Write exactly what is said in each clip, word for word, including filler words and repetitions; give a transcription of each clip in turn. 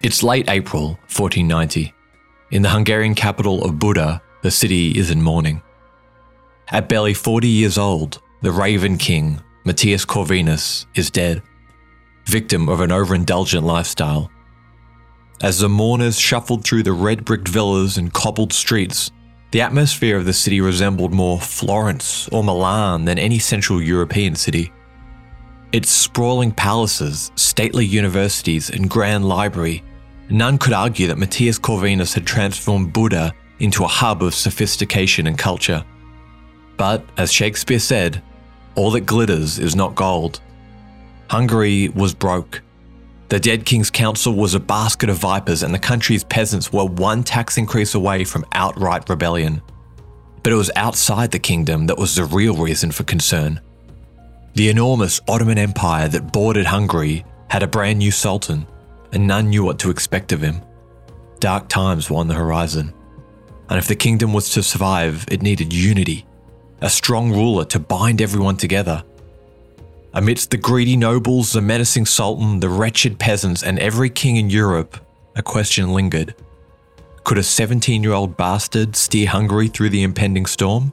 It's late April, fourteen ninety. In the Hungarian capital of Buda, the city is in mourning. At barely forty years old, the Raven King, Matthias Corvinus, is dead, victim of an overindulgent lifestyle. As the mourners shuffled through the red-bricked villas and cobbled streets, the atmosphere of the city resembled more Florence or Milan than any Central European city. Its sprawling palaces, stately universities, and grand library. None could argue that Matthias Corvinus had transformed Buda into a hub of sophistication and culture. But, as Shakespeare said, all that glitters is not gold. Hungary was broke. The dead king's council was a basket of vipers, and the country's peasants were one tax increase away from outright rebellion. But it was outside the kingdom that was the real reason for concern. The enormous Ottoman Empire that bordered Hungary had a brand new sultan, and none knew what to expect of him. Dark times were on the horizon, and if the kingdom was to survive, it needed unity, a strong ruler to bind everyone together. Amidst the greedy nobles, the menacing sultan, the wretched peasants, and every king in Europe, a question lingered. Could a seventeen-year-old bastard steer Hungary through the impending storm?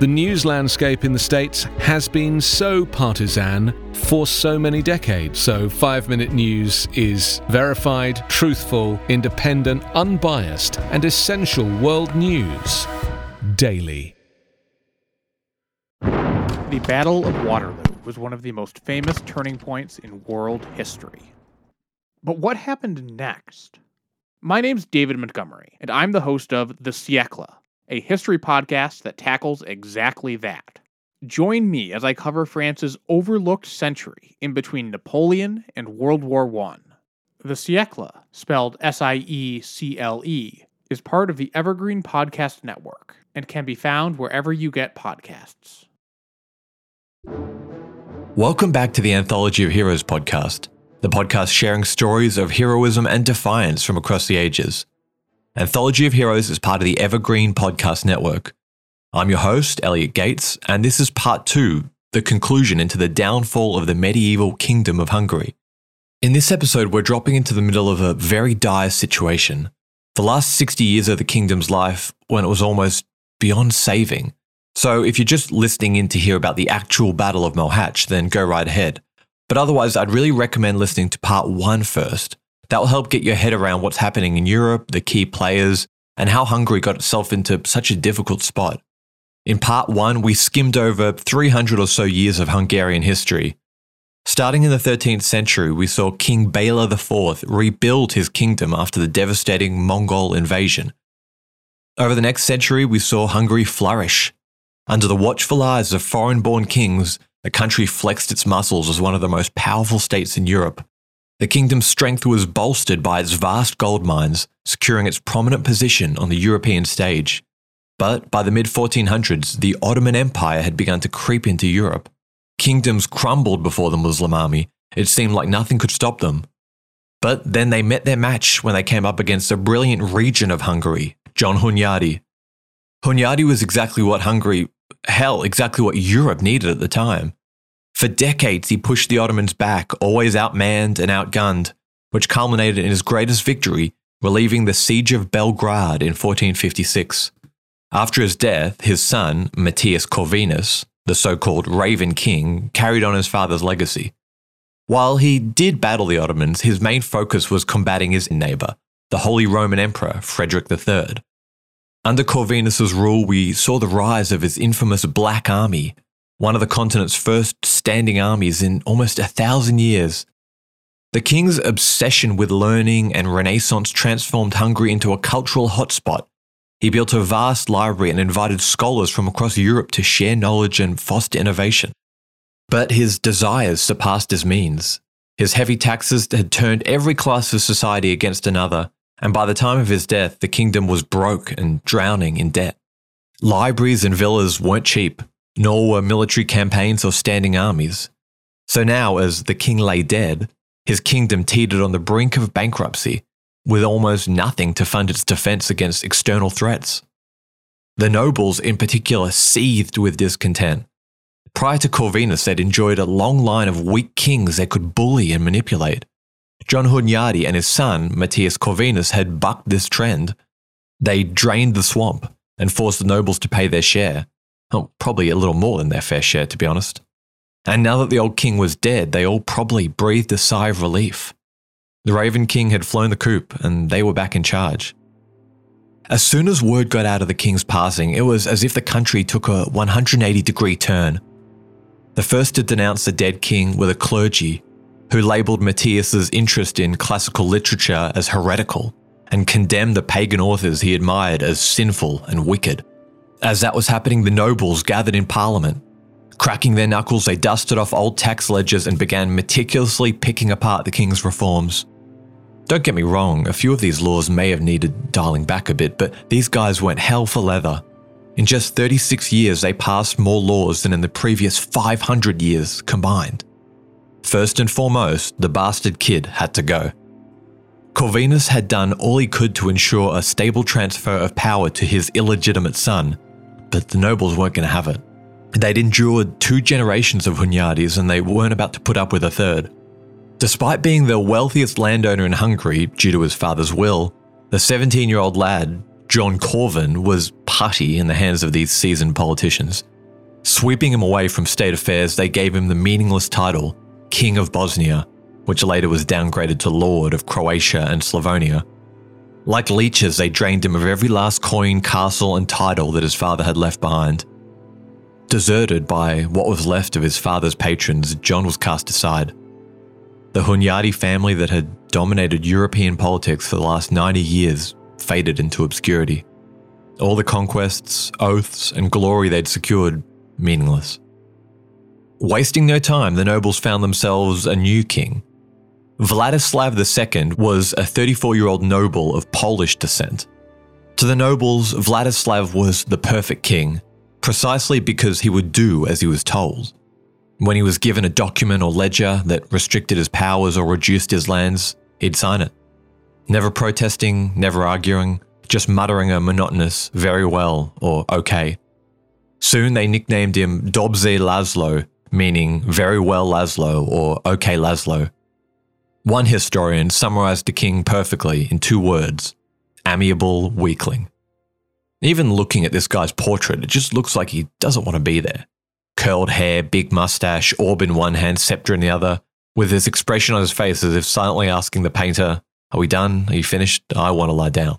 the news landscape in the States has been so partisan for so many decades. So Five Minute News is verified, truthful, independent, unbiased, and essential world news daily. The Battle of Waterloo was one of the most famous turning points in world history. But what happened next? My name's David Montgomery, and I'm the host of The Siecle, a history podcast that tackles exactly that. Join me as I cover France's overlooked century in between Napoleon and World War One. The Siecle, spelled S I E C L E, is part of the Evergreen Podcast Network and can be found wherever you get podcasts. Welcome back to the Anthology of Heroes podcast, the podcast sharing stories of heroism and defiance from across the ages. Anthology of Heroes is part of the Evergreen Podcast Network. I'm your host, Elliot Gates, and this is part two, the conclusion into the downfall of the medieval kingdom of Hungary. In this episode, we're dropping into the middle of a very dire situation. The last sixty years of the kingdom's life, when it was almost beyond saving. So if you're just listening in to hear about the actual Battle of Mohács, then go right ahead. But otherwise, I'd really recommend listening to part one first. That will help get your head around what's happening in Europe, the key players, and how Hungary got itself into such a difficult spot. In part one, we skimmed over three hundred or so years of Hungarian history. Starting in the thirteenth century, we saw King Béla the Fourth rebuild his kingdom after the devastating Mongol invasion. Over the next century, we saw Hungary flourish. Under the watchful eyes of foreign-born kings, the country flexed its muscles as one of the most powerful states in Europe. The kingdom's strength was bolstered by its vast gold mines, securing its prominent position on the European stage. But by the mid fourteen hundreds, the Ottoman Empire had begun to creep into Europe. Kingdoms crumbled before the Muslim army. It seemed like nothing could stop them. But then they met their match when they came up against a brilliant regent of Hungary, John Hunyadi. Hunyadi was exactly what Hungary, hell, exactly what Europe needed at the time. For decades, he pushed the Ottomans back, always outmanned and outgunned, which culminated in his greatest victory, relieving the Siege of Belgrade in fourteen fifty-six. After his death, his son, Matthias Corvinus, the so-called Raven King, carried on his father's legacy. While he did battle the Ottomans, his main focus was combating his neighbour, the Holy Roman Emperor, Frederick the Third. Under Corvinus's rule, we saw the rise of his infamous Black Army, one of the continent's first standing armies in almost a thousand years. The king's obsession with learning and Renaissance transformed Hungary into a cultural hotspot. He built a vast library and invited scholars from across Europe to share knowledge and foster innovation. But his desires surpassed his means. His heavy taxes had turned every class of society against another, and by the time of his death, the kingdom was broke and drowning in debt. Libraries and villas weren't cheap, nor were military campaigns or standing armies. So now, as the king lay dead, his kingdom teetered on the brink of bankruptcy, with almost nothing to fund its defense against external threats. The nobles, in particular, seethed with discontent. Prior to Corvinus, they'd enjoyed a long line of weak kings they could bully and manipulate. John Hunyadi and his son, Matthias Corvinus, had bucked this trend. They drained the swamp and forced the nobles to pay their share. Oh, probably a little more than their fair share, to be honest. And now that the old king was dead, they all probably breathed a sigh of relief. The Raven King had flown the coop, and they were back in charge. As soon as word got out of the king's passing, it was as if the country took a one hundred eighty degree turn. The first to denounce the dead king were the clergy, who labelled Matthias's interest in classical literature as heretical and condemned the pagan authors he admired as sinful and wicked. As that was happening, the nobles gathered in Parliament. Cracking their knuckles, they dusted off old tax ledgers and began meticulously picking apart the king's reforms. Don't get me wrong, a few of these laws may have needed dialing back a bit, but these guys went hell for leather. In just thirty-six years, they passed more laws than in the previous five hundred years combined. First and foremost, the bastard kid had to go. Corvinus had done all he could to ensure a stable transfer of power to his illegitimate son, but the nobles weren't going to have it. They'd endured two generations of Hunyadis and they weren't about to put up with a third. Despite being the wealthiest landowner in Hungary, due to his father's will, the seventeen-year-old lad, John Corvin, was putty in the hands of these seasoned politicians. Sweeping him away from state affairs, they gave him the meaningless title, King of Bosnia, which later was downgraded to Lord of Croatia and Slavonia. Like leeches, they drained him of every last coin, castle, and title that his father had left behind. Deserted by what was left of his father's patrons, John was cast aside. The Hunyadi family that had dominated European politics for the last ninety years faded into obscurity. All the conquests, oaths, and glory they'd secured, meaningless. Wasting no time, the nobles found themselves a new king. Vladislav the Second was a thirty-four-year-old noble of Polish descent. To the nobles, Vladislav was the perfect king, precisely because he would do as he was told. When he was given a document or ledger that restricted his powers or reduced his lands, he'd sign it. Never protesting, never arguing, just muttering a monotonous, very well, or okay. Soon they nicknamed him Dobře László, meaning very well Laszlo or okay Laszlo. One historian summarized the king perfectly in two words, amiable weakling. Even looking at this guy's portrait, it just looks like he doesn't want to be there. Curled hair, big mustache, orb in one hand, scepter in the other, with his expression on his face as if silently asking the painter, "Are we done? Are you finished? I want to lie down."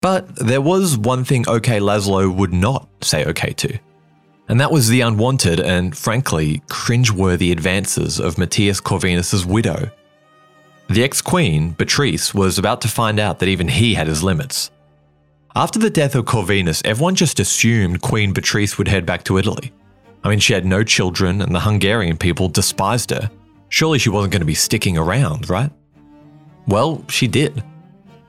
But there was one thing okay Laszlo would not say okay to, and that was the unwanted and, frankly, cringeworthy advances of Matthias Corvinus's widow. The ex-queen, Beatrice, was about to find out that even he had his limits. After the death of Corvinus, everyone just assumed Queen Beatrice would head back to Italy. I mean, she had no children and the Hungarian people despised her. Surely she wasn't going to be sticking around, right? Well, she did.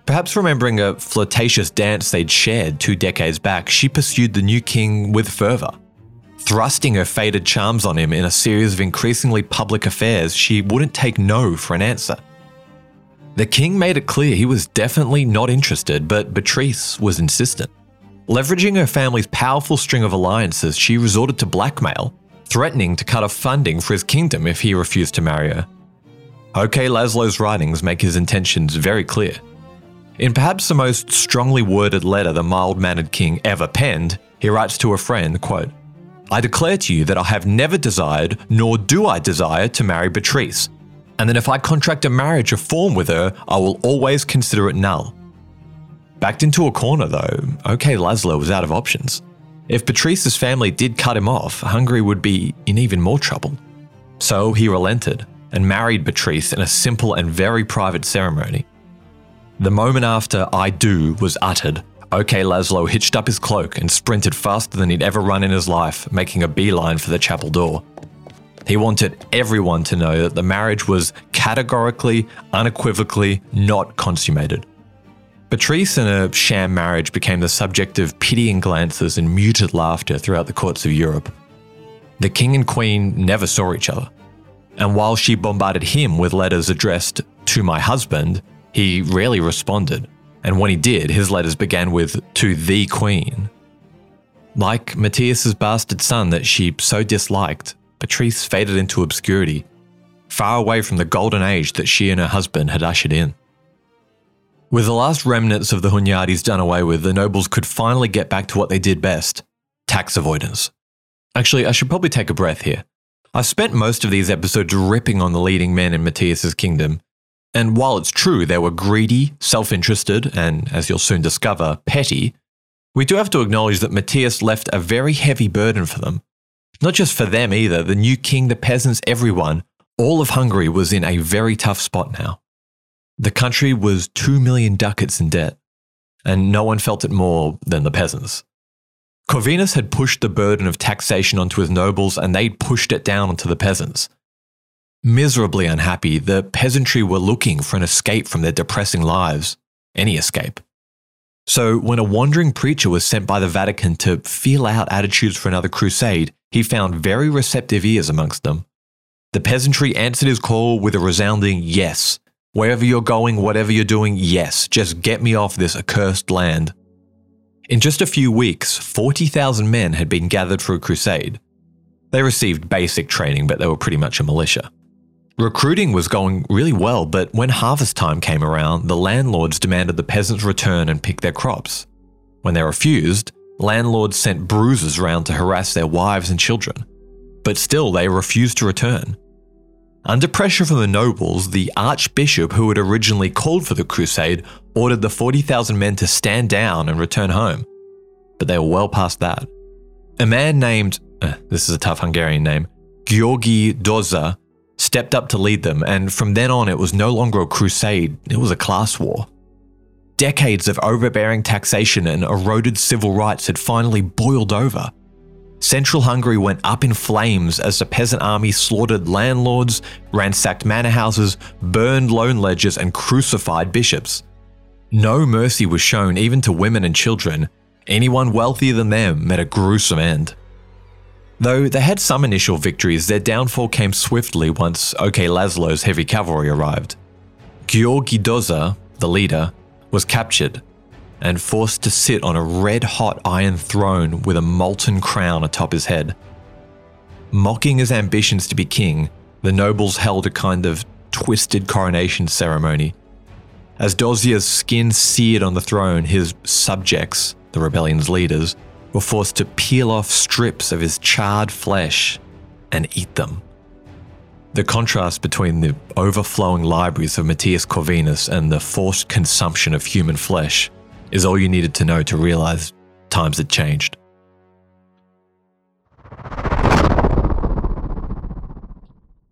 Perhaps remembering a flirtatious dance they'd shared two decades back, she pursued the new king with fervour. Thrusting her faded charms on him in a series of increasingly public affairs, she wouldn't take no for an answer. The king made it clear he was definitely not interested, but Beatrice was insistent. Leveraging her family's powerful string of alliances, she resorted to blackmail, threatening to cut off funding for his kingdom if he refused to marry her. Okay Laszlo's writings make his intentions very clear. In perhaps the most strongly worded letter the mild-mannered king ever penned, he writes to a friend, quote, "I declare to you that I have never desired, nor do I desire, to marry Beatrice, and that if I contract a marriage of form with her, I will always consider it null." Backed into a corner though, okay Laszlo was out of options. If Beatrice's family did cut him off, Hungary would be in even more trouble. So he relented and married Beatrice in a simple and very private ceremony. The moment after "I do" was uttered, OK Laszlo hitched up his cloak and sprinted faster than he'd ever run in his life, making a beeline for the chapel door. He wanted everyone to know that the marriage was categorically, unequivocally not consummated. Beatrice and her sham marriage became the subject of pitying glances and muted laughter throughout the courts of Europe. The king and queen never saw each other, and while she bombarded him with letters addressed to my husband, he rarely responded, and when he did, his letters began with to the queen. Like Matthias's bastard son that she so disliked, Beatrice faded into obscurity, far away from the golden age that she and her husband had ushered in. With the last remnants of the Hunyadis done away with, the nobles could finally get back to what they did best, tax avoidance. Actually, I should probably take a breath here. I've spent most of these episodes ripping on the leading men in Matthias's kingdom, and while it's true they were greedy, self-interested, and, as you'll soon discover, petty, we do have to acknowledge that Matthias left a very heavy burden for them. Not just for them either, the new king, the peasants, everyone, all of Hungary was in a very tough spot now. The country was two million ducats in debt, and no one felt it more than the peasants. Corvinus had pushed the burden of taxation onto his nobles, and they'd pushed it down onto the peasants. Miserably unhappy, the peasantry were looking for an escape from their depressing lives, any escape. So when a wandering preacher was sent by the Vatican to feel out attitudes for another crusade, he found very receptive ears amongst them. The peasantry answered his call with a resounding yes. Wherever you're going, whatever you're doing, yes, just get me off this accursed land. In just a few weeks, forty thousand men had been gathered for a crusade. They received basic training, but they were pretty much a militia. Recruiting was going really well, but when harvest time came around, the landlords demanded the peasants return and pick their crops. When they refused, landlords sent bruisers round to harass their wives and children, but still they refused to return. Under pressure from the nobles, the archbishop who had originally called for the crusade ordered the forty thousand men to stand down and return home, but they were well past that. A man named, uh, this is a tough Hungarian name, Gyorgy Doza stepped up to lead them, and from then on it was no longer a crusade, it was a class war. Decades of overbearing taxation and eroded civil rights had finally boiled over. Central Hungary went up in flames as the peasant army slaughtered landlords, ransacked manor houses, burned loan ledgers, and crucified bishops. No mercy was shown even to women and children. Anyone wealthier than them met a gruesome end. Though they had some initial victories, their downfall came swiftly once OK Laszlo's heavy cavalry arrived. Gyorgy Doza, the leader, was captured and forced to sit on a red-hot iron throne with a molten crown atop his head. Mocking his ambitions to be king, the nobles held a kind of twisted coronation ceremony. As Dozia's skin seared on the throne, his subjects, the rebellion's leaders, were forced to peel off strips of his charred flesh and eat them. The contrast between the overflowing libraries of Matthias Corvinus and the forced consumption of human flesh is all you needed to know to realize times had changed.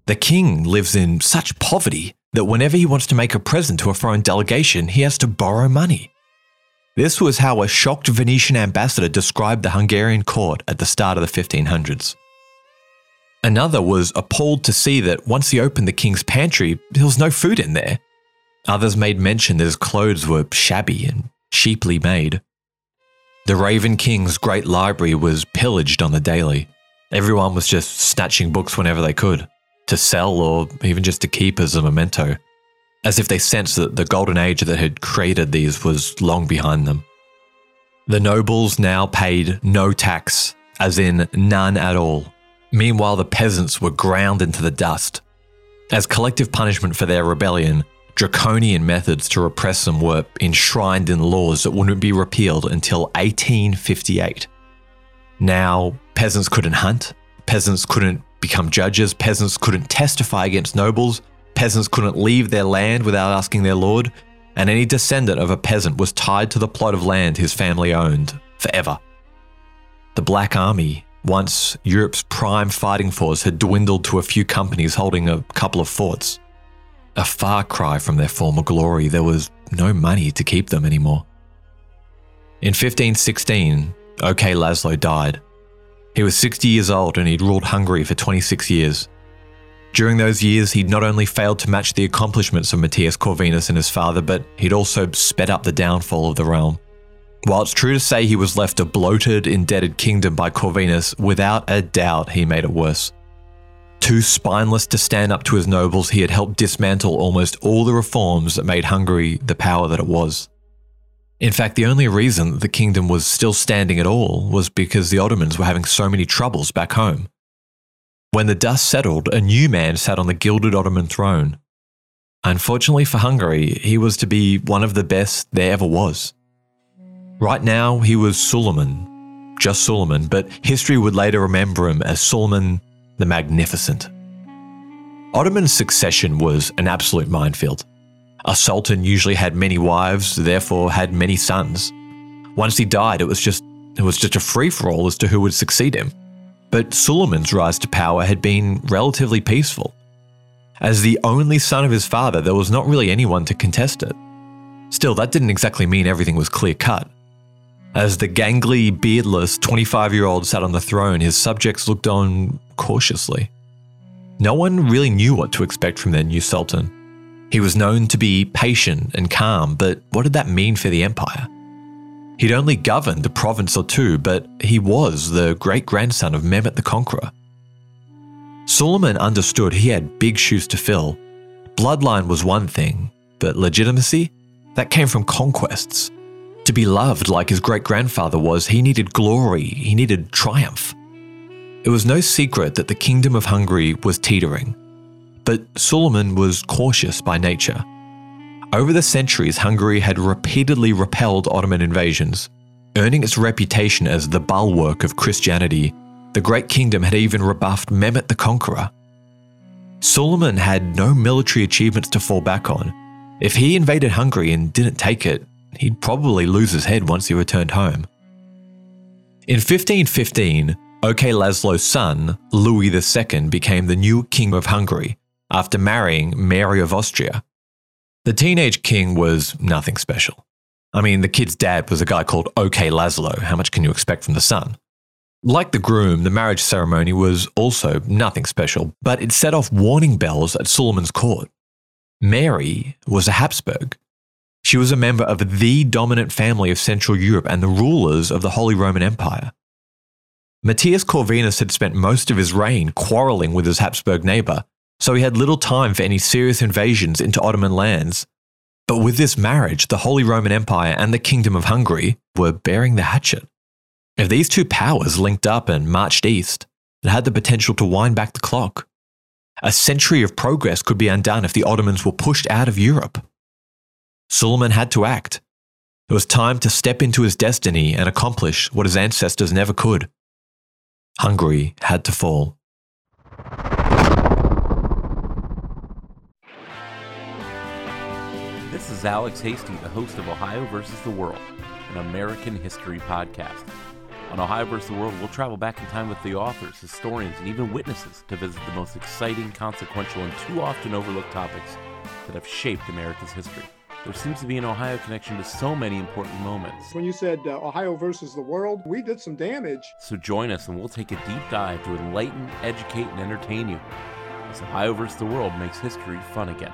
The king lives in such poverty that whenever he wants to make a present to a foreign delegation, he has to borrow money. This was how a shocked Venetian ambassador described the Hungarian court at the start of the fifteen hundreds. Another was appalled to see that once he opened the king's pantry, there was no food in there. Others made mention that his clothes were shabby and cheaply made. The Raven King's great library was pillaged on the daily. Everyone was just snatching books whenever they could, to sell or even just to keep as a memento, as if they sensed that the golden age that had created these was long behind them. The nobles now paid no tax, as in none at all. Meanwhile, the peasants were ground into the dust. As collective punishment for their rebellion, draconian methods to repress them were enshrined in laws that wouldn't be repealed until eighteen fifty-eight. Now, peasants couldn't hunt, peasants couldn't become judges, peasants couldn't testify against nobles, peasants couldn't leave their land without asking their lord, and any descendant of a peasant was tied to the plot of land his family owned forever. The Black Army, once Europe's prime fighting force, had dwindled to a few companies holding a couple of forts. A far cry from their former glory, there was no money to keep them anymore. In fifteen sixteen, OK Laszlo died. He was sixty years old and he'd ruled Hungary for twenty-six years. During those years, he'd not only failed to match the accomplishments of Matthias Corvinus and his father, but he'd also sped up the downfall of the realm. While it's true to say he was left a bloated, indebted kingdom by Corvinus, without a doubt he made it worse. Too spineless to stand up to his nobles, he had helped dismantle almost all the reforms that made Hungary the power that it was. In fact, the only reason that the kingdom was still standing at all was because the Ottomans were having so many troubles back home. When the dust settled, a new man sat on the gilded Ottoman throne. Unfortunately for Hungary, he was to be one of the best there ever was. Right now, he was Suleiman, just Suleiman, but history would later remember him as Suleiman the Magnificent. Ottoman succession was an absolute minefield. A sultan usually had many wives, therefore had many sons. Once he died, it was just it was just a free-for-all as to who would succeed him. But Suleiman's rise to power had been relatively peaceful. As the only son of his father, there was not really anyone to contest it. Still, that didn't exactly mean everything was clear-cut. As the gangly, beardless twenty-five-year-old sat on the throne, his subjects looked on cautiously. No one really knew what to expect from their new sultan. He was known to be patient and calm, but what did that mean for the empire? He'd only governed a province or two, but he was the great-grandson of Mehmet the Conqueror. Suleiman understood he had big shoes to fill. Bloodline was one thing, but legitimacy? That came from conquests. To be loved like his great-grandfather was, he needed glory, he needed triumph. It was no secret that the Kingdom of Hungary was teetering. But Suleiman was cautious by nature. Over the centuries, Hungary had repeatedly repelled Ottoman invasions, earning its reputation as the bulwark of Christianity. The Great Kingdom had even rebuffed Mehmet the Conqueror. Suleiman had no military achievements to fall back on. If he invaded Hungary and didn't take it, he'd probably lose his head once he returned home. In fifteen fifteen, OK Laszlo's son, Louis the Second, became the new king of Hungary, after marrying Mary of Austria. The teenage king was nothing special. I mean, the kid's dad was a guy called OK Laszlo. How much can you expect from the son? Like the groom, the marriage ceremony was also nothing special, but it set off warning bells at Suleiman's court. Mary was a Habsburg. She was a member of the dominant family of Central Europe and the rulers of the Holy Roman Empire. Matthias Corvinus had spent most of his reign quarrelling with his Habsburg neighbour, so he had little time for any serious invasions into Ottoman lands. But with this marriage, the Holy Roman Empire and the Kingdom of Hungary were bearing the hatchet. If these two powers linked up and marched east, it had the potential to wind back the clock. A century of progress could be undone if the Ottomans were pushed out of Europe. Suleiman had to act. It was time to step into his destiny and accomplish what his ancestors never could. Hungary had to fall. This is Alex Hasty, the host of Ohio versus the World, an American history podcast. On Ohio versus the World, we'll travel back in time with the authors, historians, and even witnesses to visit the most exciting, consequential, and too often overlooked topics that have shaped America's history. There seems to be an Ohio connection to so many important moments. When you said uh, Ohio versus the world, we did some damage. So join us and we'll take a deep dive to enlighten, educate, and entertain you as Ohio versus the world makes history fun again.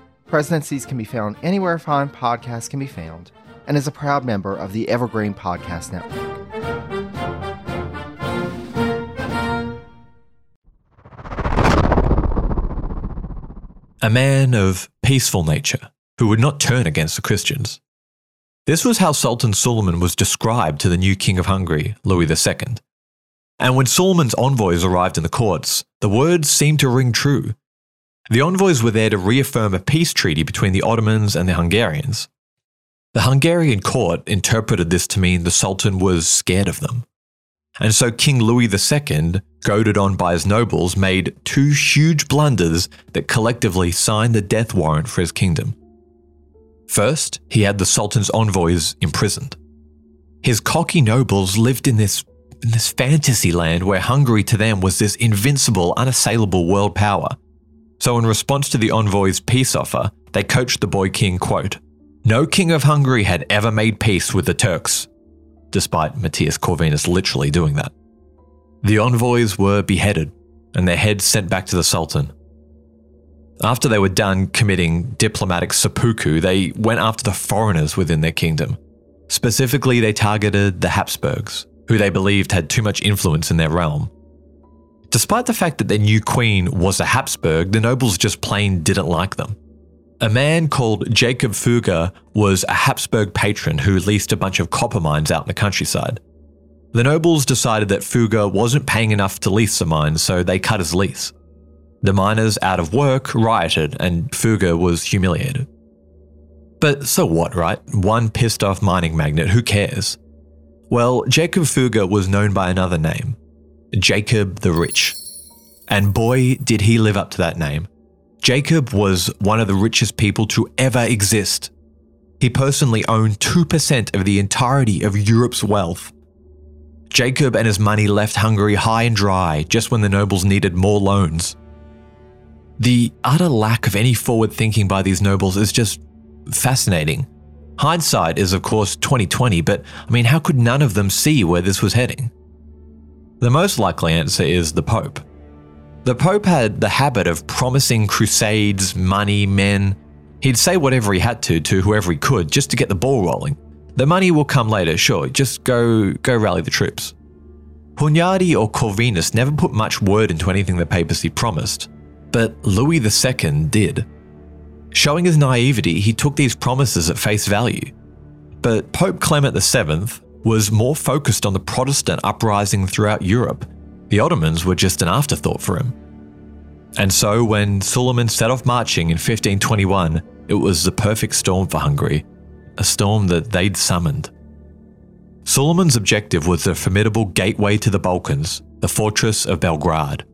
Presidencies can be found anywhere fine podcasts can be found, and is a proud member of the Evergreen Podcast Network. A man of peaceful nature who would not turn against the Christians. This was how Sultan Suleiman was described to the new King of Hungary, Louis the Second. And when Suleiman's envoys arrived in the courts, the words seemed to ring true. The envoys were there to reaffirm a peace treaty between the Ottomans and the Hungarians. The Hungarian court interpreted this to mean the Sultan was scared of them. And so King Louis the Second, goaded on by his nobles, made two huge blunders that collectively signed the death warrant for his kingdom. First, he had the Sultan's envoys imprisoned. His cocky nobles lived in this, in this fantasy land where Hungary to them was this invincible, unassailable world power. So in response to the envoys' peace offer, they coached the boy king, quote, "No king of Hungary had ever made peace with the Turks," despite Matthias Corvinus literally doing that. The envoys were beheaded and their heads sent back to the Sultan. After they were done committing diplomatic seppuku, they went after the foreigners within their kingdom. Specifically, they targeted the Habsburgs, who they believed had too much influence in their realm. Despite the fact that their new queen was a Habsburg, the nobles just plain didn't like them. A man called Jacob Fugger was a Habsburg patron who leased a bunch of copper mines out in the countryside. The nobles decided that Fugger wasn't paying enough to lease the mines, so they cut his lease. The miners, out of work, rioted, and Fugger was humiliated. But so what, right? One pissed off mining magnate, who cares? Well, Jacob Fugger was known by another name, Jacob the Rich. And boy, did he live up to that name. Jacob was one of the richest people to ever exist. He personally owned two percent of the entirety of Europe's wealth. Jacob and his money left Hungary high and dry just when the nobles needed more loans. The utter lack of any forward thinking by these nobles is just fascinating. Hindsight is of course twenty twenty, but I mean, how could none of them see where this was heading? The most likely answer is the Pope. The Pope had the habit of promising crusades, money, men. He'd say whatever he had to to whoever he could just to get the ball rolling. The money will come later, sure, just go go rally the troops. Hunyadi or Corvinus never put much word into anything the papacy promised, but Louis the Second did. Showing his naivety, he took these promises at face value. But Pope Clement the Seventh was more focused on the Protestant uprising throughout Europe. The Ottomans were just an afterthought for him. And so when Suleiman set off marching in fifteen twenty-one, it was the perfect storm for Hungary, a storm that they'd summoned. Suleiman's objective was the formidable gateway to the Balkans, the fortress of Belgrade.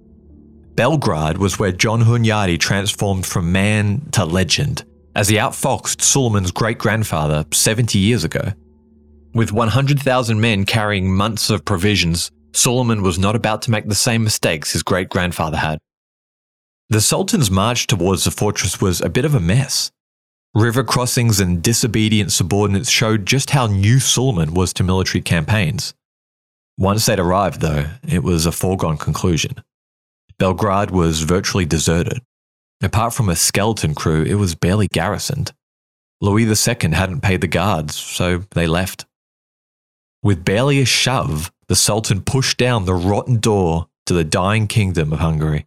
Belgrade was where John Hunyadi transformed from man to legend, as he outfoxed Suleiman's great-grandfather seventy years ago. With one hundred thousand men carrying months of provisions, Suleiman was not about to make the same mistakes his great-grandfather had. The Sultan's march towards the fortress was a bit of a mess. River crossings and disobedient subordinates showed just how new Suleiman was to military campaigns. Once they'd arrived, though, it was a foregone conclusion. Belgrade was virtually deserted. Apart from a skeleton crew, it was barely garrisoned. Louis the Second hadn't paid the guards, so they left. With barely a shove, the Sultan pushed down the rotten door to the dying kingdom of Hungary.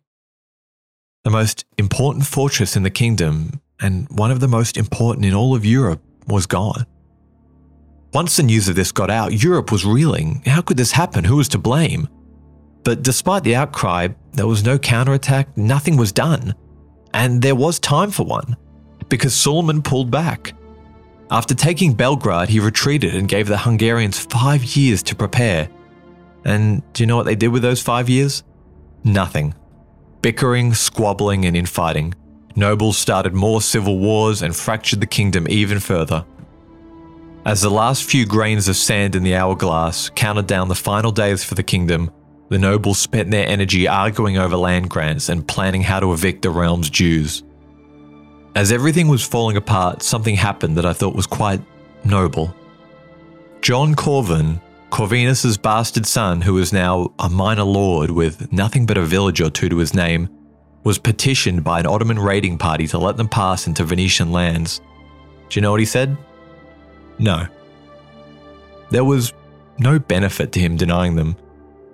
The most important fortress in the kingdom, and one of the most important in all of Europe, was gone. Once the news of this got out, Europe was reeling. How could this happen? Who was to blame? But despite the outcry, there was no counterattack, nothing was done. And there was time for one, because Suleiman pulled back. After taking Belgrade, he retreated and gave the Hungarians five years to prepare. And do you know what they did with those five years? Nothing. Bickering, squabbling, and infighting. Nobles started more civil wars and fractured the kingdom even further. As the last few grains of sand in the hourglass counted down the final days for the kingdom, the nobles spent their energy arguing over land grants and planning how to evict the realm's Jews. As everything was falling apart, something happened that I thought was quite noble. John Corvin, Corvinus's bastard son, who is now a minor lord with nothing but a village or two to his name, was petitioned by an Ottoman raiding party to let them pass into Venetian lands. Do you know what he said? No. There was no benefit to him denying them.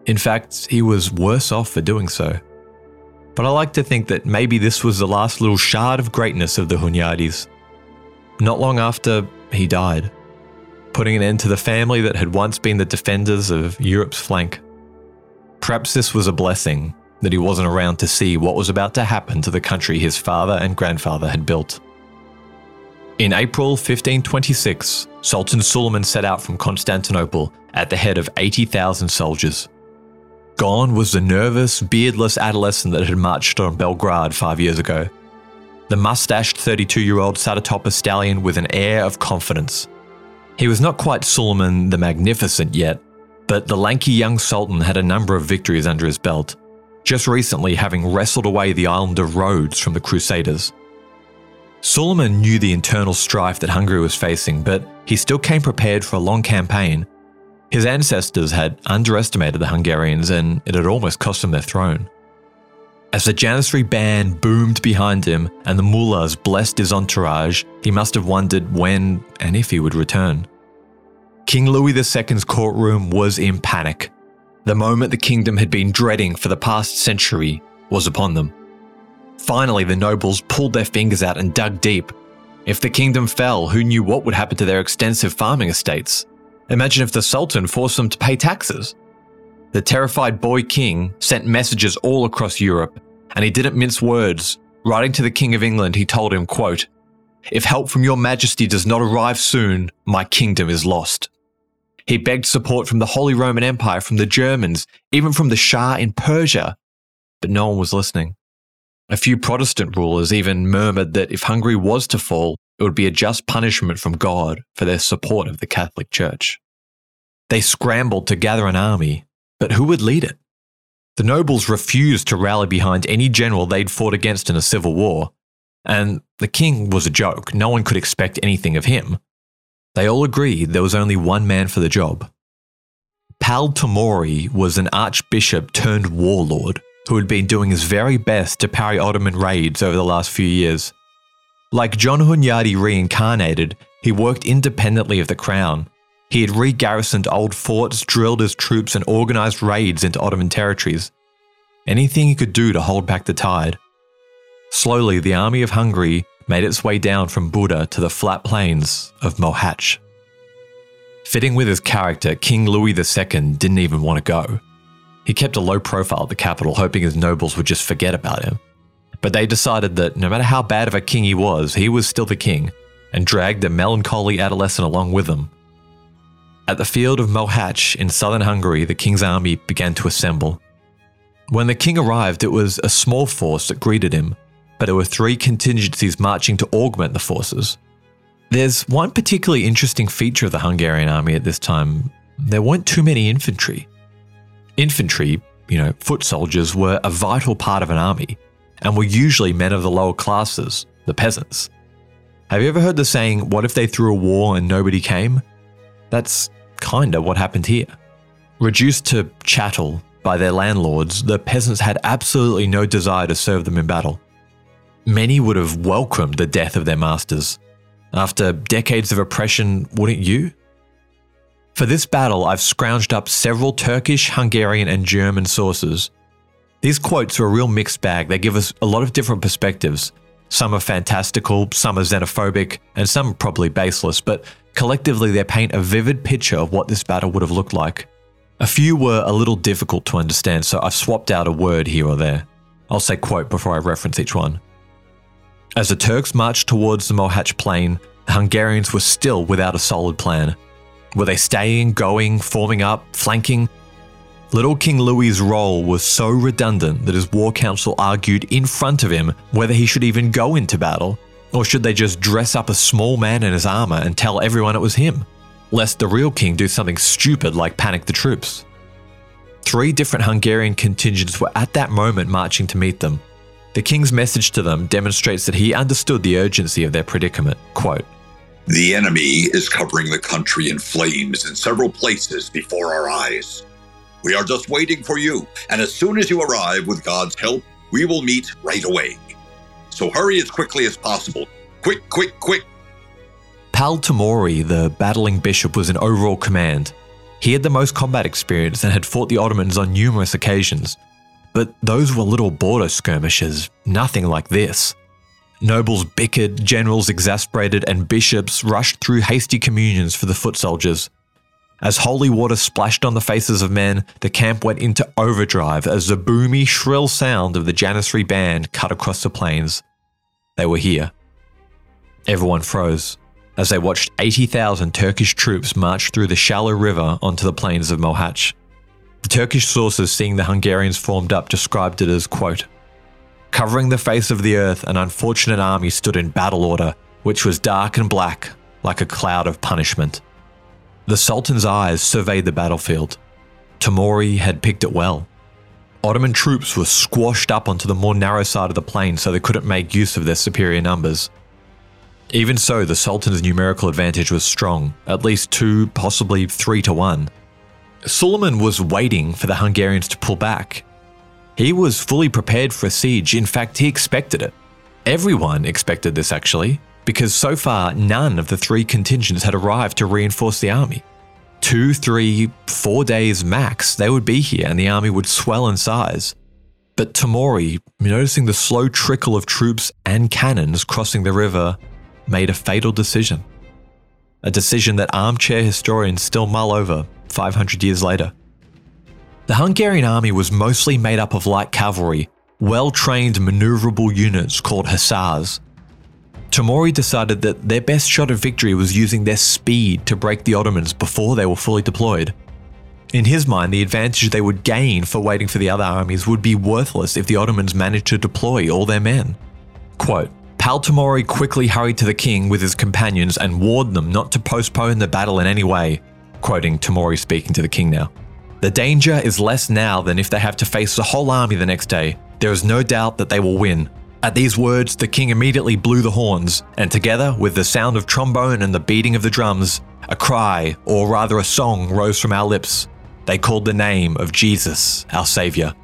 In fact, he was worse off for doing so. But I like to think that maybe this was the last little shard of greatness of the Hunyadis. Not long after, he died, putting an end to the family that had once been the defenders of Europe's flank. Perhaps this was a blessing, that he wasn't around to see what was about to happen to the country his father and grandfather had built. In April fifteen twenty-six, Sultan Suleiman set out from Constantinople at the head of eighty thousand soldiers. Gone was the nervous, beardless adolescent that had marched on Belgrade five years ago. The mustached thirty-two-year-old sat atop a stallion with an air of confidence. He was not quite Suleiman the Magnificent yet, but the lanky young Sultan had a number of victories under his belt, just recently having wrestled away the island of Rhodes from the Crusaders. Suleiman knew the internal strife that Hungary was facing, but he still came prepared for a long campaign. His ancestors had underestimated the Hungarians, and it had almost cost them their throne. As the Janissary band boomed behind him and the mullahs blessed his entourage, he must have wondered when and if he would return. King Louis the Second's courtroom was in panic. The moment the kingdom had been dreading for the past century was upon them. Finally, the nobles pulled their fingers out and dug deep. If the kingdom fell, who knew what would happen to their extensive farming estates? Imagine if the Sultan forced them to pay taxes. The terrified boy king sent messages all across Europe, and he didn't mince words. Writing to the King of England, he told him, quote, "If help from your majesty does not arrive soon, my kingdom is lost." He begged support from the Holy Roman Empire, from the Germans, even from the Shah in Persia, but no one was listening. A few Protestant rulers even murmured that if Hungary was to fall, it would be a just punishment from God for their support of the Catholic Church. They scrambled to gather an army, but who would lead it? The nobles refused to rally behind any general they'd fought against in a civil war, and the king was a joke. No one could expect anything of him. They all agreed there was only one man for the job. Pal Tomori was an archbishop turned warlord who had been doing his very best to parry Ottoman raids over the last few years. Like John Hunyadi reincarnated, he worked independently of the crown. He had re-garrisoned old forts, drilled his troops, and organised raids into Ottoman territories. Anything he could do to hold back the tide. Slowly, the army of Hungary made its way down from Buda to the flat plains of Mohács. Fitting with his character, King Louis the Second didn't even want to go. He kept a low profile at the capital, hoping his nobles would just forget about him. But they decided that no matter how bad of a king he was, he was still the king, and dragged a melancholy adolescent along with him. At the field of Mohács in southern Hungary, the king's army began to assemble. When the king arrived, it was a small force that greeted him, but there were three contingencies marching to augment the forces. There's one particularly interesting feature of the Hungarian army at this time. There weren't too many infantry. Infantry, you know, foot soldiers, were a vital part of an army and were usually men of the lower classes, the peasants. Have you ever heard the saying, what if they threw a war and nobody came? That's kinda what happened here. Reduced to chattel by their landlords, the peasants had absolutely no desire to serve them in battle. Many would have welcomed the death of their masters. After decades of oppression, wouldn't you? For this battle, I've scrounged up several Turkish, Hungarian, and German sources. These quotes are a real mixed bag. They give us a lot of different perspectives. Some are fantastical, some are xenophobic, and some are probably baseless, but collectively they paint a vivid picture of what this battle would have looked like. A few were a little difficult to understand, so I've swapped out a word here or there. I'll say quote before I reference each one. As the Turks marched towards the Mohács plain, the Hungarians were still without a solid plan. Were they staying, going, forming up, flanking? Little King Louis's role was so redundant that his war council argued in front of him whether he should even go into battle, or should they just dress up a small man in his armour and tell everyone it was him, lest the real king do something stupid like panic the troops. Three different Hungarian contingents were at that moment marching to meet them. The king's message to them demonstrates that he understood the urgency of their predicament. Quote, "The enemy is covering the country in flames in several places before our eyes. We are just waiting for you, and as soon as you arrive, with God's help, we will meet right away. So hurry as quickly as possible. Quick, quick, quick." Pal Tomori, the battling bishop, was in overall command. He had the most combat experience and had fought the Ottomans on numerous occasions. But those were little border skirmishes, nothing like this. Nobles bickered, generals exasperated, and bishops rushed through hasty communions for the foot soldiers. As holy water splashed on the faces of men, the camp went into overdrive as the boomy, shrill sound of the Janissary band cut across the plains. They were here. Everyone froze as they watched eighty thousand Turkish troops march through the shallow river onto the plains of Mohács. The Turkish sources seeing the Hungarians formed up described it as, quote, "Covering the face of the earth, an unfortunate army stood in battle order, which was dark and black, like a cloud of punishment." The Sultan's eyes surveyed the battlefield. Tomori had picked it well. Ottoman troops were squashed up onto the more narrow side of the plain so they couldn't make use of their superior numbers. Even so, the Sultan's numerical advantage was strong, at least two, possibly three to one. Suleiman was waiting for the Hungarians to pull back. He was fully prepared for a siege. In fact, he expected it. Everyone expected this, actually, because so far none of the three contingents had arrived to reinforce the army. Two, three, four days max, they would be here and the army would swell in size. But Tomori, noticing the slow trickle of troops and cannons crossing the river, made a fatal decision. A decision that armchair historians still mull over five hundred years later. The Hungarian army was mostly made up of light cavalry, well-trained maneuverable units called hussars. Tomori decided that their best shot at victory was using their speed to break the Ottomans before they were fully deployed. In his mind, the advantage they would gain for waiting for the other armies would be worthless if the Ottomans managed to deploy all their men. Quote, "Pal Tomori quickly hurried to the king with his companions and warned them not to postpone the battle in any way," quoting Tomori speaking to the king now. "The danger is less now than if they have to face the whole army the next day. There is no doubt that they will win." At these words, the king immediately blew the horns, and together with the sound of trombone and the beating of the drums, a cry, or rather a song, rose from our lips. They called the name of Jesus, our saviour.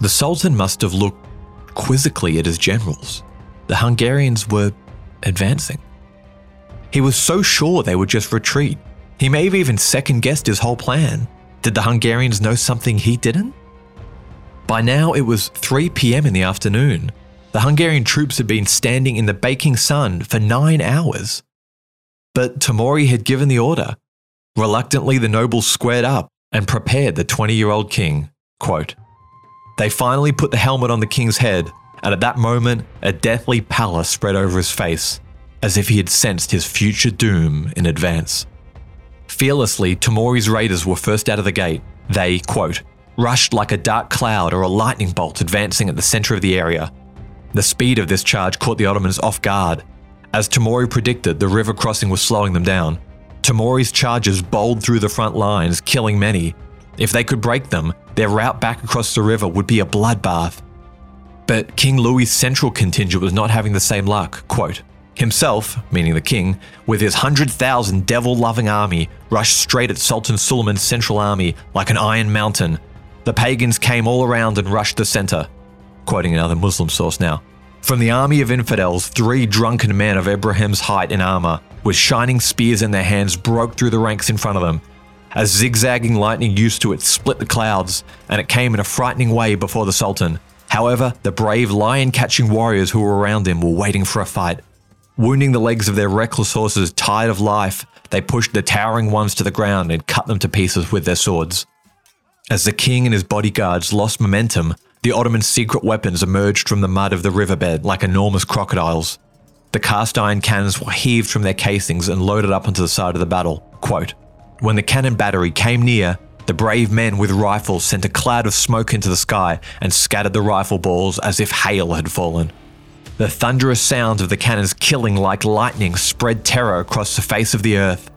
The Sultan must have looked quizzically at his generals. The Hungarians were advancing. He was so sure they would just retreat. He may have even second-guessed his whole plan. Did the Hungarians know something he didn't? By now, it was three p.m. in the afternoon. The Hungarian troops had been standing in the baking sun for nine hours. But Tomori had given the order. Reluctantly, the nobles squared up and prepared the twenty-year-old king. Quote, "They finally put the helmet on the king's head, and at that moment, a deathly pallor spread over his face, as if he had sensed his future doom in advance." Fearlessly, Tomori's raiders were first out of the gate. They, quote, "rushed like a dark cloud or a lightning bolt advancing at the center of the area." The speed of this charge caught the Ottomans off guard. As Tomori predicted, the river crossing was slowing them down. Tomori's charges bowled through the front lines, killing many. If they could break them, their route back across the river would be a bloodbath. But King Louis' central contingent was not having the same luck. Quote, "Himself," meaning the king, "with his one hundred thousand devil-loving army rushed straight at Sultan Suleiman's central army like an iron mountain. The pagans came all around and rushed the center," quoting another Muslim source now. "From the army of infidels, three drunken men of Ibrahim's height in armor, with shining spears in their hands, broke through the ranks in front of them. As zigzagging lightning used to it split the clouds, and it came in a frightening way before the Sultan. However, the brave lion-catching warriors who were around him were waiting for a fight. Wounding the legs of their reckless horses, tired of life, they pushed the towering ones to the ground and cut them to pieces with their swords." As the king and his bodyguards lost momentum, the Ottomans' secret weapons emerged from the mud of the riverbed like enormous crocodiles. The cast-iron cannons were heaved from their casings and loaded up onto the side of the battle. Quote, "When the cannon battery came near, the brave men with rifles sent a cloud of smoke into the sky and scattered the rifle balls as if hail had fallen. The thunderous sound of the cannons killing like lightning spread terror across the face of the earth."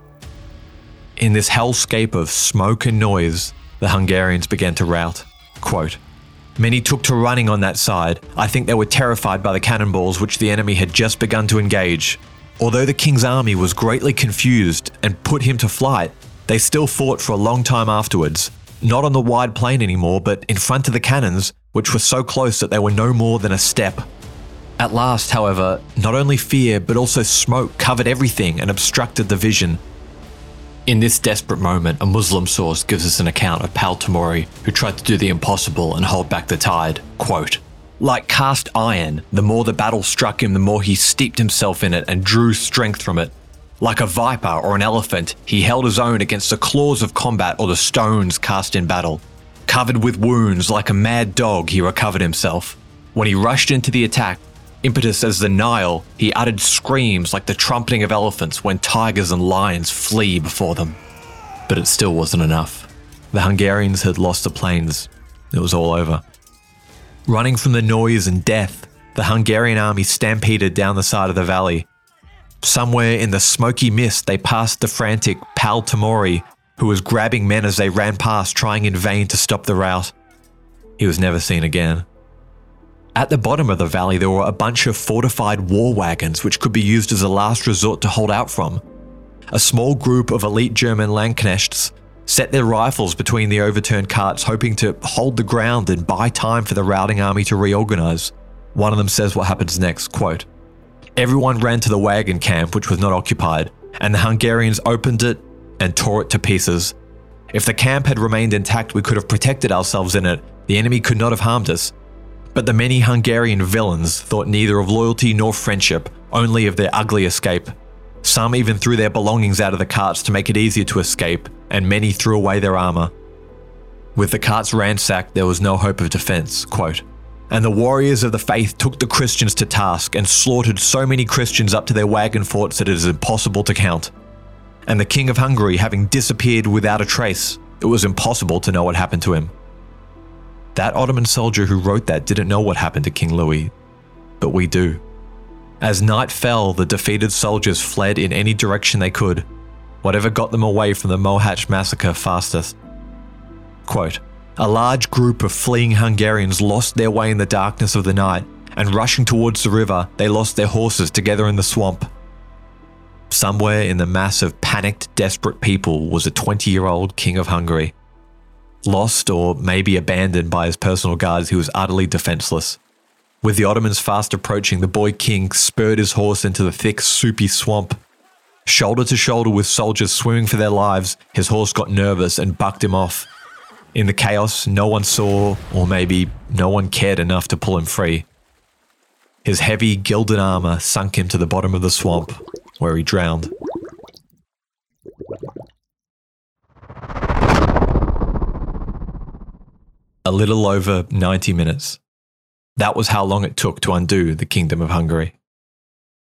In this hellscape of smoke and noise, the Hungarians began to rout. Quote, "Many took to running on that side. I think they were terrified by the cannonballs which the enemy had just begun to engage. Although the king's army was greatly confused and put him to flight, they still fought for a long time afterwards, not on the wide plain anymore, but in front of the cannons, which were so close that they were no more than a step. At last, however, not only fear, but also smoke covered everything and obstructed the vision." In this desperate moment, a Muslim source gives us an account of Pal Tomori, who tried to do the impossible and hold back the tide. Quote, Like cast iron, the more the battle struck him, the more he steeped himself in it and drew strength from it. Like a viper or an elephant, he held his own against the claws of combat or the stones cast in battle. Covered with wounds, like a mad dog, he recovered himself. When he rushed into the attack, impetuous as the Nile, he uttered screams like the trumpeting of elephants when tigers and lions flee before them. But it still wasn't enough. The Hungarians had lost the plains. It was all over. Running from the noise and death, the Hungarian army stampeded down the side of the valley. Somewhere in the smoky mist, they passed the frantic Pal Tomori, who was grabbing men as they ran past, trying in vain to stop the rout. He was never seen again. At the bottom of the valley, there were a bunch of fortified war wagons which could be used as a last resort to hold out from. A small group of elite German Landknechts set their rifles between the overturned carts, hoping to hold the ground and buy time for the routing army to reorganize. One of them says what happens next, quote, "Everyone ran to the wagon camp, which was not occupied, and the Hungarians opened it and tore it to pieces. If the camp had remained intact, we could have protected ourselves in it. The enemy could not have harmed us. But the many Hungarian villains thought neither of loyalty nor friendship, only of their ugly escape. Some even threw their belongings out of the carts to make it easier to escape, and many threw away their armor. With the carts ransacked, there was no hope of defense," quote, "and the warriors of the faith took the Christians to task and slaughtered so many Christians up to their wagon forts that it is impossible to count. And the King of Hungary, having disappeared without a trace, it was impossible to know what happened to him." That Ottoman soldier who wrote that didn't know what happened to King Louis, but we do. As night fell, the defeated soldiers fled in any direction they could, whatever got them away from the Mohács massacre fastest. Quote, "A large group of fleeing Hungarians lost their way in the darkness of the night, and rushing towards the river, they lost their horses together in the swamp." Somewhere in the mass of panicked, desperate people was a twenty-year-old King of Hungary. Lost or maybe abandoned by his personal guards, he was utterly defenseless. With the Ottomans fast approaching, the boy king spurred his horse into the thick, soupy swamp. Shoulder to shoulder with soldiers swimming for their lives, his horse got nervous and bucked him off. In the chaos, no one saw, or maybe no one cared enough to pull him free. His heavy, gilded armor sunk him to the bottom of the swamp, where he drowned. A little over ninety minutes. That was how long it took to undo the Kingdom of Hungary.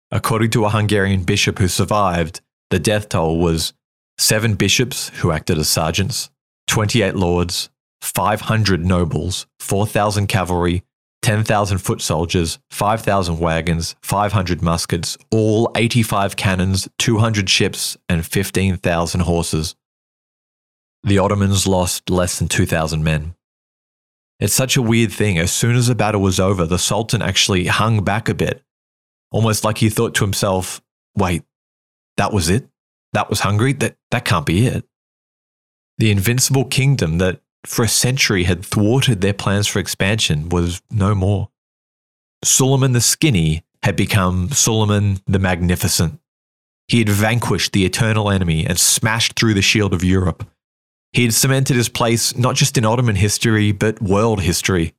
According to a Hungarian bishop who survived, the death toll was seven bishops who acted as sergeants, twenty-eight lords, five hundred nobles, four thousand cavalry, ten thousand foot soldiers, five thousand wagons, five hundred muskets, all eighty-five cannons, two hundred ships, and fifteen thousand horses. The Ottomans lost less than two thousand men. It's such a weird thing. As soon as the battle was over, the Sultan actually hung back a bit, almost like he thought to himself, wait, that was it? That was Hungary? That, that can't be it. The invincible kingdom that for a century had thwarted their plans for expansion was no more. Suleiman the Skinny had become Suleiman the Magnificent. He had vanquished the eternal enemy and smashed through the shield of Europe. He had cemented his place not just in Ottoman history, but world history.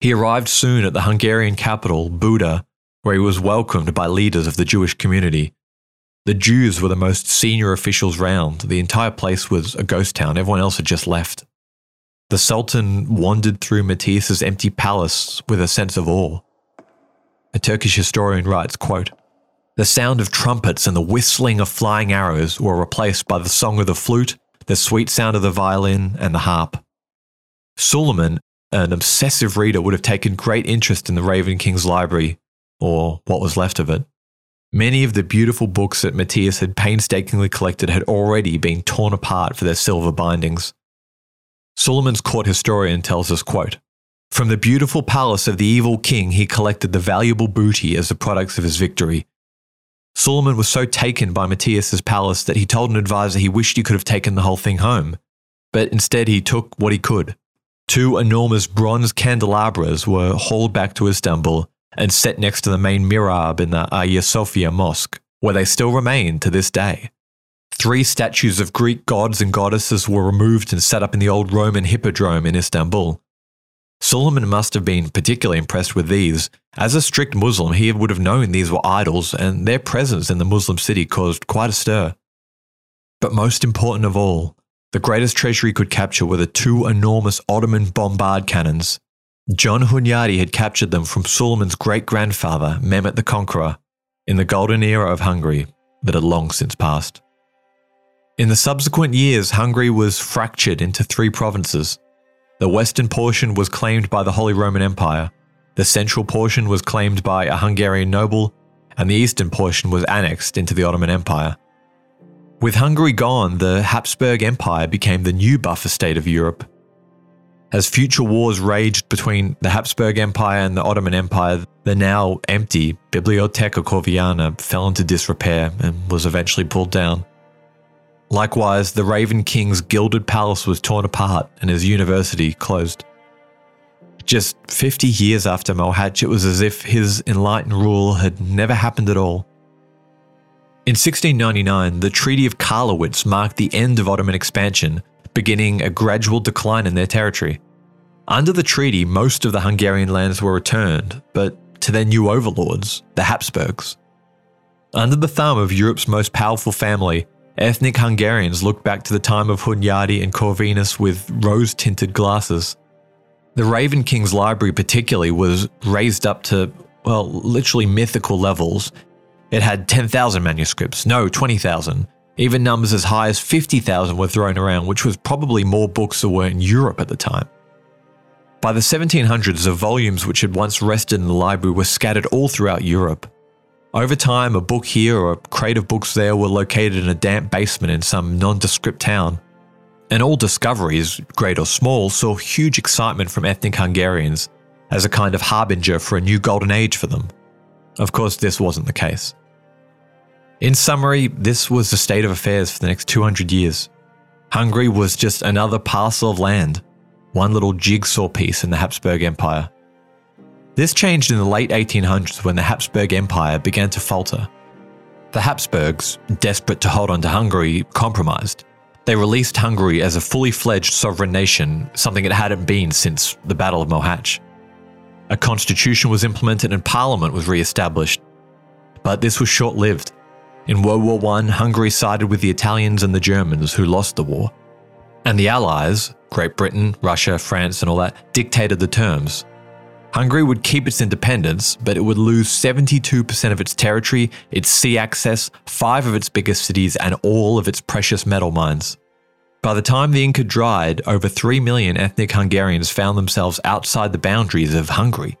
He arrived soon at the Hungarian capital, Buda, where he was welcomed by leaders of the Jewish community. The Jews were the most senior officials round. The entire place was a ghost town. Everyone else had just left. The Sultan wandered through Matthias's empty palace with a sense of awe. A Turkish historian writes, quote, "The sound of trumpets and the whistling of flying arrows were replaced by the song of the flute, the sweet sound of the violin, and the harp." Suleiman, an obsessive reader, would have taken great interest in the Raven King's library, or what was left of it. Many of the beautiful books that Matthias had painstakingly collected had already been torn apart for their silver bindings. Suleiman's court historian tells us, quote, "From the beautiful palace of the evil king, he collected the valuable booty as the products of his victory. Suleiman was so taken by Matthias's palace that he told an advisor he wished he could have taken the whole thing home, but instead he took what he could. Two enormous bronze candelabras were hauled back to Istanbul and set next to the main mihrab in the Hagia Sophia mosque, where they still remain to this day. Three statues of Greek gods and goddesses were removed and set up in the old Roman Hippodrome in Istanbul. Suleiman must have been particularly impressed with these. As a strict Muslim, he would have known these were idols, and their presence in the Muslim city caused quite a stir. But most important of all, the greatest treasure he could capture were the two enormous Ottoman bombard cannons. John Hunyadi had captured them from Suleiman's great-grandfather, Mehmet the Conqueror, in the golden era of Hungary that had long since passed. In the subsequent years, Hungary was fractured into three provinces. The western portion was claimed by the Holy Roman Empire, the central portion was claimed by a Hungarian noble, and the eastern portion was annexed into the Ottoman Empire. With Hungary gone, the Habsburg Empire became the new buffer state of Europe. As future wars raged between the Habsburg Empire and the Ottoman Empire, the now empty Bibliotheca Corviniana fell into disrepair and was eventually pulled down. Likewise, the Raven King's gilded palace was torn apart and his university closed. Just fifty years after Mohács, it was as if his enlightened rule had never happened at all. In sixteen ninety-nine, the Treaty of Karlowitz marked the end of Ottoman expansion, beginning a gradual decline in their territory. Under the treaty, most of the Hungarian lands were returned, but to their new overlords, the Habsburgs. Under the thumb of Europe's most powerful family, ethnic Hungarians looked back to the time of Hunyadi and Corvinus with rose-tinted glasses. The Raven King's library particularly was raised up to, well, literally mythical levels. It had ten thousand manuscripts, no, twenty thousand. Even numbers as high as fifty thousand were thrown around, which was probably more books than were in Europe at the time. By the seventeen hundreds, the volumes which had once rested in the library were scattered all throughout Europe. Over time, a book here or a crate of books there were located in a damp basement in some nondescript town. And all discoveries, great or small, saw huge excitement from ethnic Hungarians as a kind of harbinger for a new golden age for them. Of course, this wasn't the case. In summary, this was the state of affairs for the next two hundred years. Hungary was just another parcel of land, one little jigsaw piece in the Habsburg Empire. This changed in the late eighteen hundreds when the Habsburg Empire began to falter. The Habsburgs, desperate to hold on to Hungary, compromised. They released Hungary as a fully fledged sovereign nation, something it hadn't been since the Battle of Mohács. A constitution was implemented and parliament was re-established. But this was short-lived. In World War One, Hungary sided with the Italians and the Germans, who lost the war. And the Allies, Great Britain, Russia, France and all that, dictated the terms. Hungary would keep its independence, but it would lose seventy-two percent of its territory, its sea access, five of its biggest cities, and all of its precious metal mines. By the time the ink had dried, over three million ethnic Hungarians found themselves outside the boundaries of Hungary.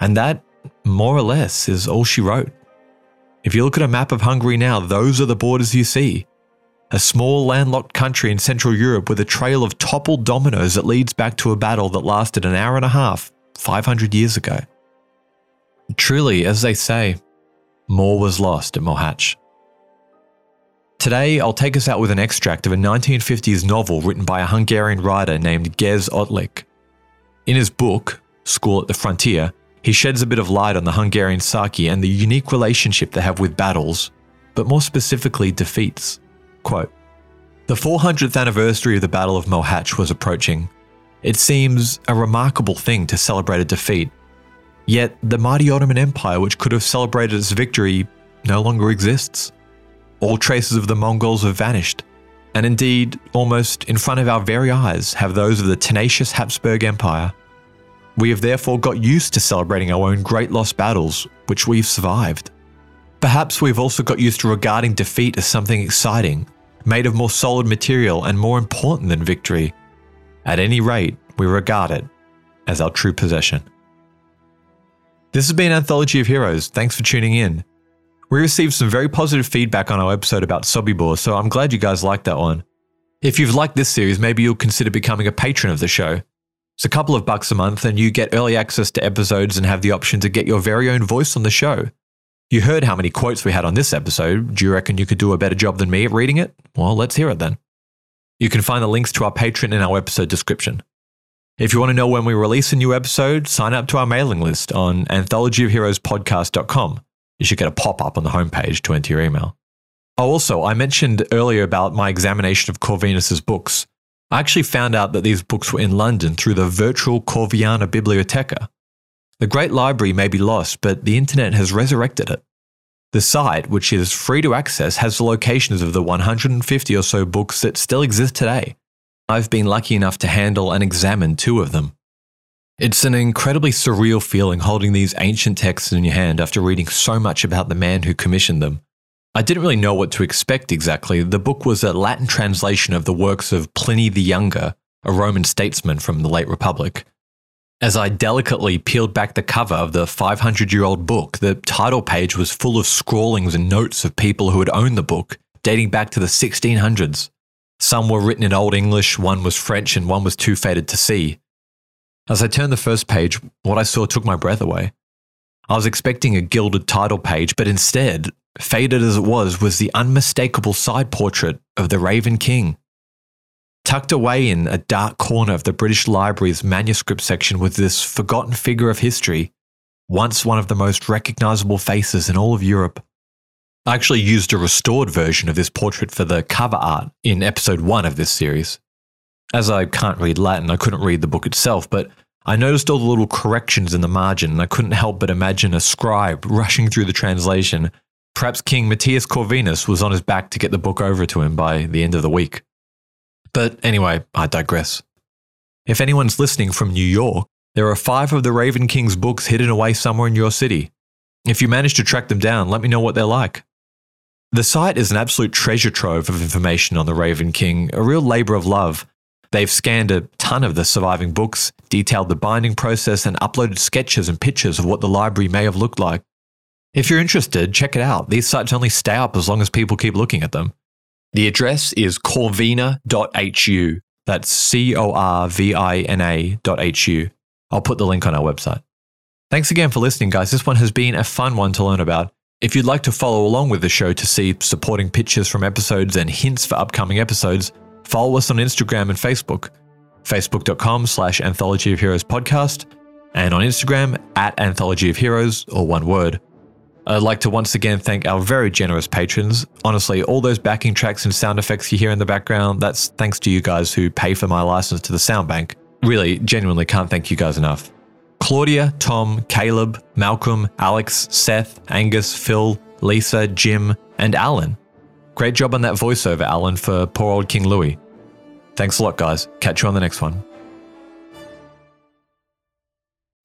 And that, more or less, is all she wrote. If you look at a map of Hungary now, those are the borders you see. A small landlocked country in Central Europe with a trail of toppled dominoes that leads back to a battle that lasted an hour and a half, five hundred years ago. Truly, as they say, more was lost at Mohács. Today, I'll take us out with an extract of a nineteen fifties novel written by a Hungarian writer named Géza Ottlik. In his book, School at the Frontier, he sheds a bit of light on the Hungarian Saki and the unique relationship they have with battles, but more specifically defeats. Quote, "The four hundredth anniversary of the Battle of Mohács was approaching. It seems a remarkable thing to celebrate a defeat. Yet the mighty Ottoman Empire, which could have celebrated its victory, no longer exists. All traces of the Mongols have vanished, and indeed, almost in front of our very eyes, have those of the tenacious Habsburg Empire. We have therefore got used to celebrating our own great lost battles, which we've survived. Perhaps we've also got used to regarding defeat as something exciting, made of more solid material and more important than victory. At any rate, we regard it as our true possession." This has been Anthology of Heroes. Thanks for tuning in. We received some very positive feedback on our episode about Sobibor, so I'm glad you guys liked that one. If you've liked this series, maybe you'll consider becoming a patron of the show. It's a couple of bucks a month and you get early access to episodes and have the option to get your very own voice on the show. You heard how many quotes we had on this episode. Do you reckon you could do a better job than me at reading it? Well, let's hear it then. You can find the links to our Patreon in our episode description. If you want to know when we release a new episode, sign up to our mailing list on anthology of heroes podcast dot com. You should get a pop-up on the homepage to enter your email. Oh, also, I mentioned earlier about my examination of Corvinus's books. I actually found out that these books were in London through the virtual Corviniana Bibliotheca. The great library may be lost, but the internet has resurrected it. The site, which is free to access, has the locations of the one hundred fifty or so books that still exist today. I've been lucky enough to handle and examine two of them. It's an incredibly surreal feeling holding these ancient texts in your hand after reading so much about the man who commissioned them. I didn't really know what to expect exactly. The book was a Latin translation of the works of Pliny the Younger, a Roman statesman from the late Republic. As I delicately peeled back the cover of the five hundred year old book, the title page was full of scrawlings and notes of people who had owned the book, dating back to the sixteen hundreds. Some were written in Old English, one was French, and one was too faded to see. As I turned the first page, what I saw took my breath away. I was expecting a gilded title page, but instead, faded as it was, was the unmistakable side portrait of the Raven King. Tucked away in a dark corner of the British Library's manuscript section was this forgotten figure of history, once one of the most recognisable faces in all of Europe. I actually used a restored version of this portrait for the cover art in episode one of this series. As I can't read Latin, I couldn't read the book itself, but I noticed all the little corrections in the margin, and I couldn't help but imagine a scribe rushing through the translation. Perhaps King Matthias Corvinus was on his back to get the book over to him by the end of the week. But anyway, I digress. If anyone's listening from New York, there are five of the Raven King's books hidden away somewhere in your city. If you manage to track them down, let me know what they're like. The site is an absolute treasure trove of information on the Raven King, a real labour of love. They've scanned a ton of the surviving books, detailed the binding process, and uploaded sketches and pictures of what the library may have looked like. If you're interested, check it out. These sites only stay up as long as people keep looking at them. The address is corvina dot h u. That's C O R V I N A dot H U. I'll put the link on our website. Thanks again for listening, guys. This one has been a fun one to learn about. If you'd like to follow along with the show to see supporting pictures from episodes and hints for upcoming episodes, follow us on Instagram and Facebook, facebook.com slash Anthology of Heroes podcast, and on Instagram at Anthology of Heroes, or one word. I'd like to once again thank our very generous patrons. Honestly, all those backing tracks and sound effects you hear in the background, that's thanks to you guys who pay for my license to the sound bank. Really, genuinely can't thank you guys enough. Claudia, Tom, Caleb, Malcolm, Alex, Seth, Angus, Phil, Lisa, Jim, and Alan. Great job on that voiceover, Alan, for poor old King Louis. Thanks a lot, guys. Catch you on the next one.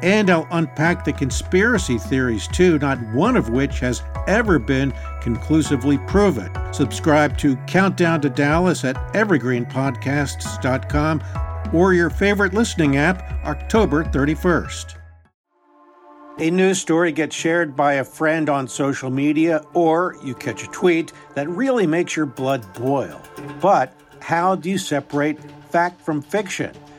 and I'll unpack the conspiracy theories too, not one of which has ever been conclusively proven. Subscribe to Countdown to Dallas at evergreen podcasts dot com or your favorite listening app, October thirty-first. A news story gets shared by a friend on social media, or you catch a tweet that really makes your blood boil. But how do you separate fact from fiction?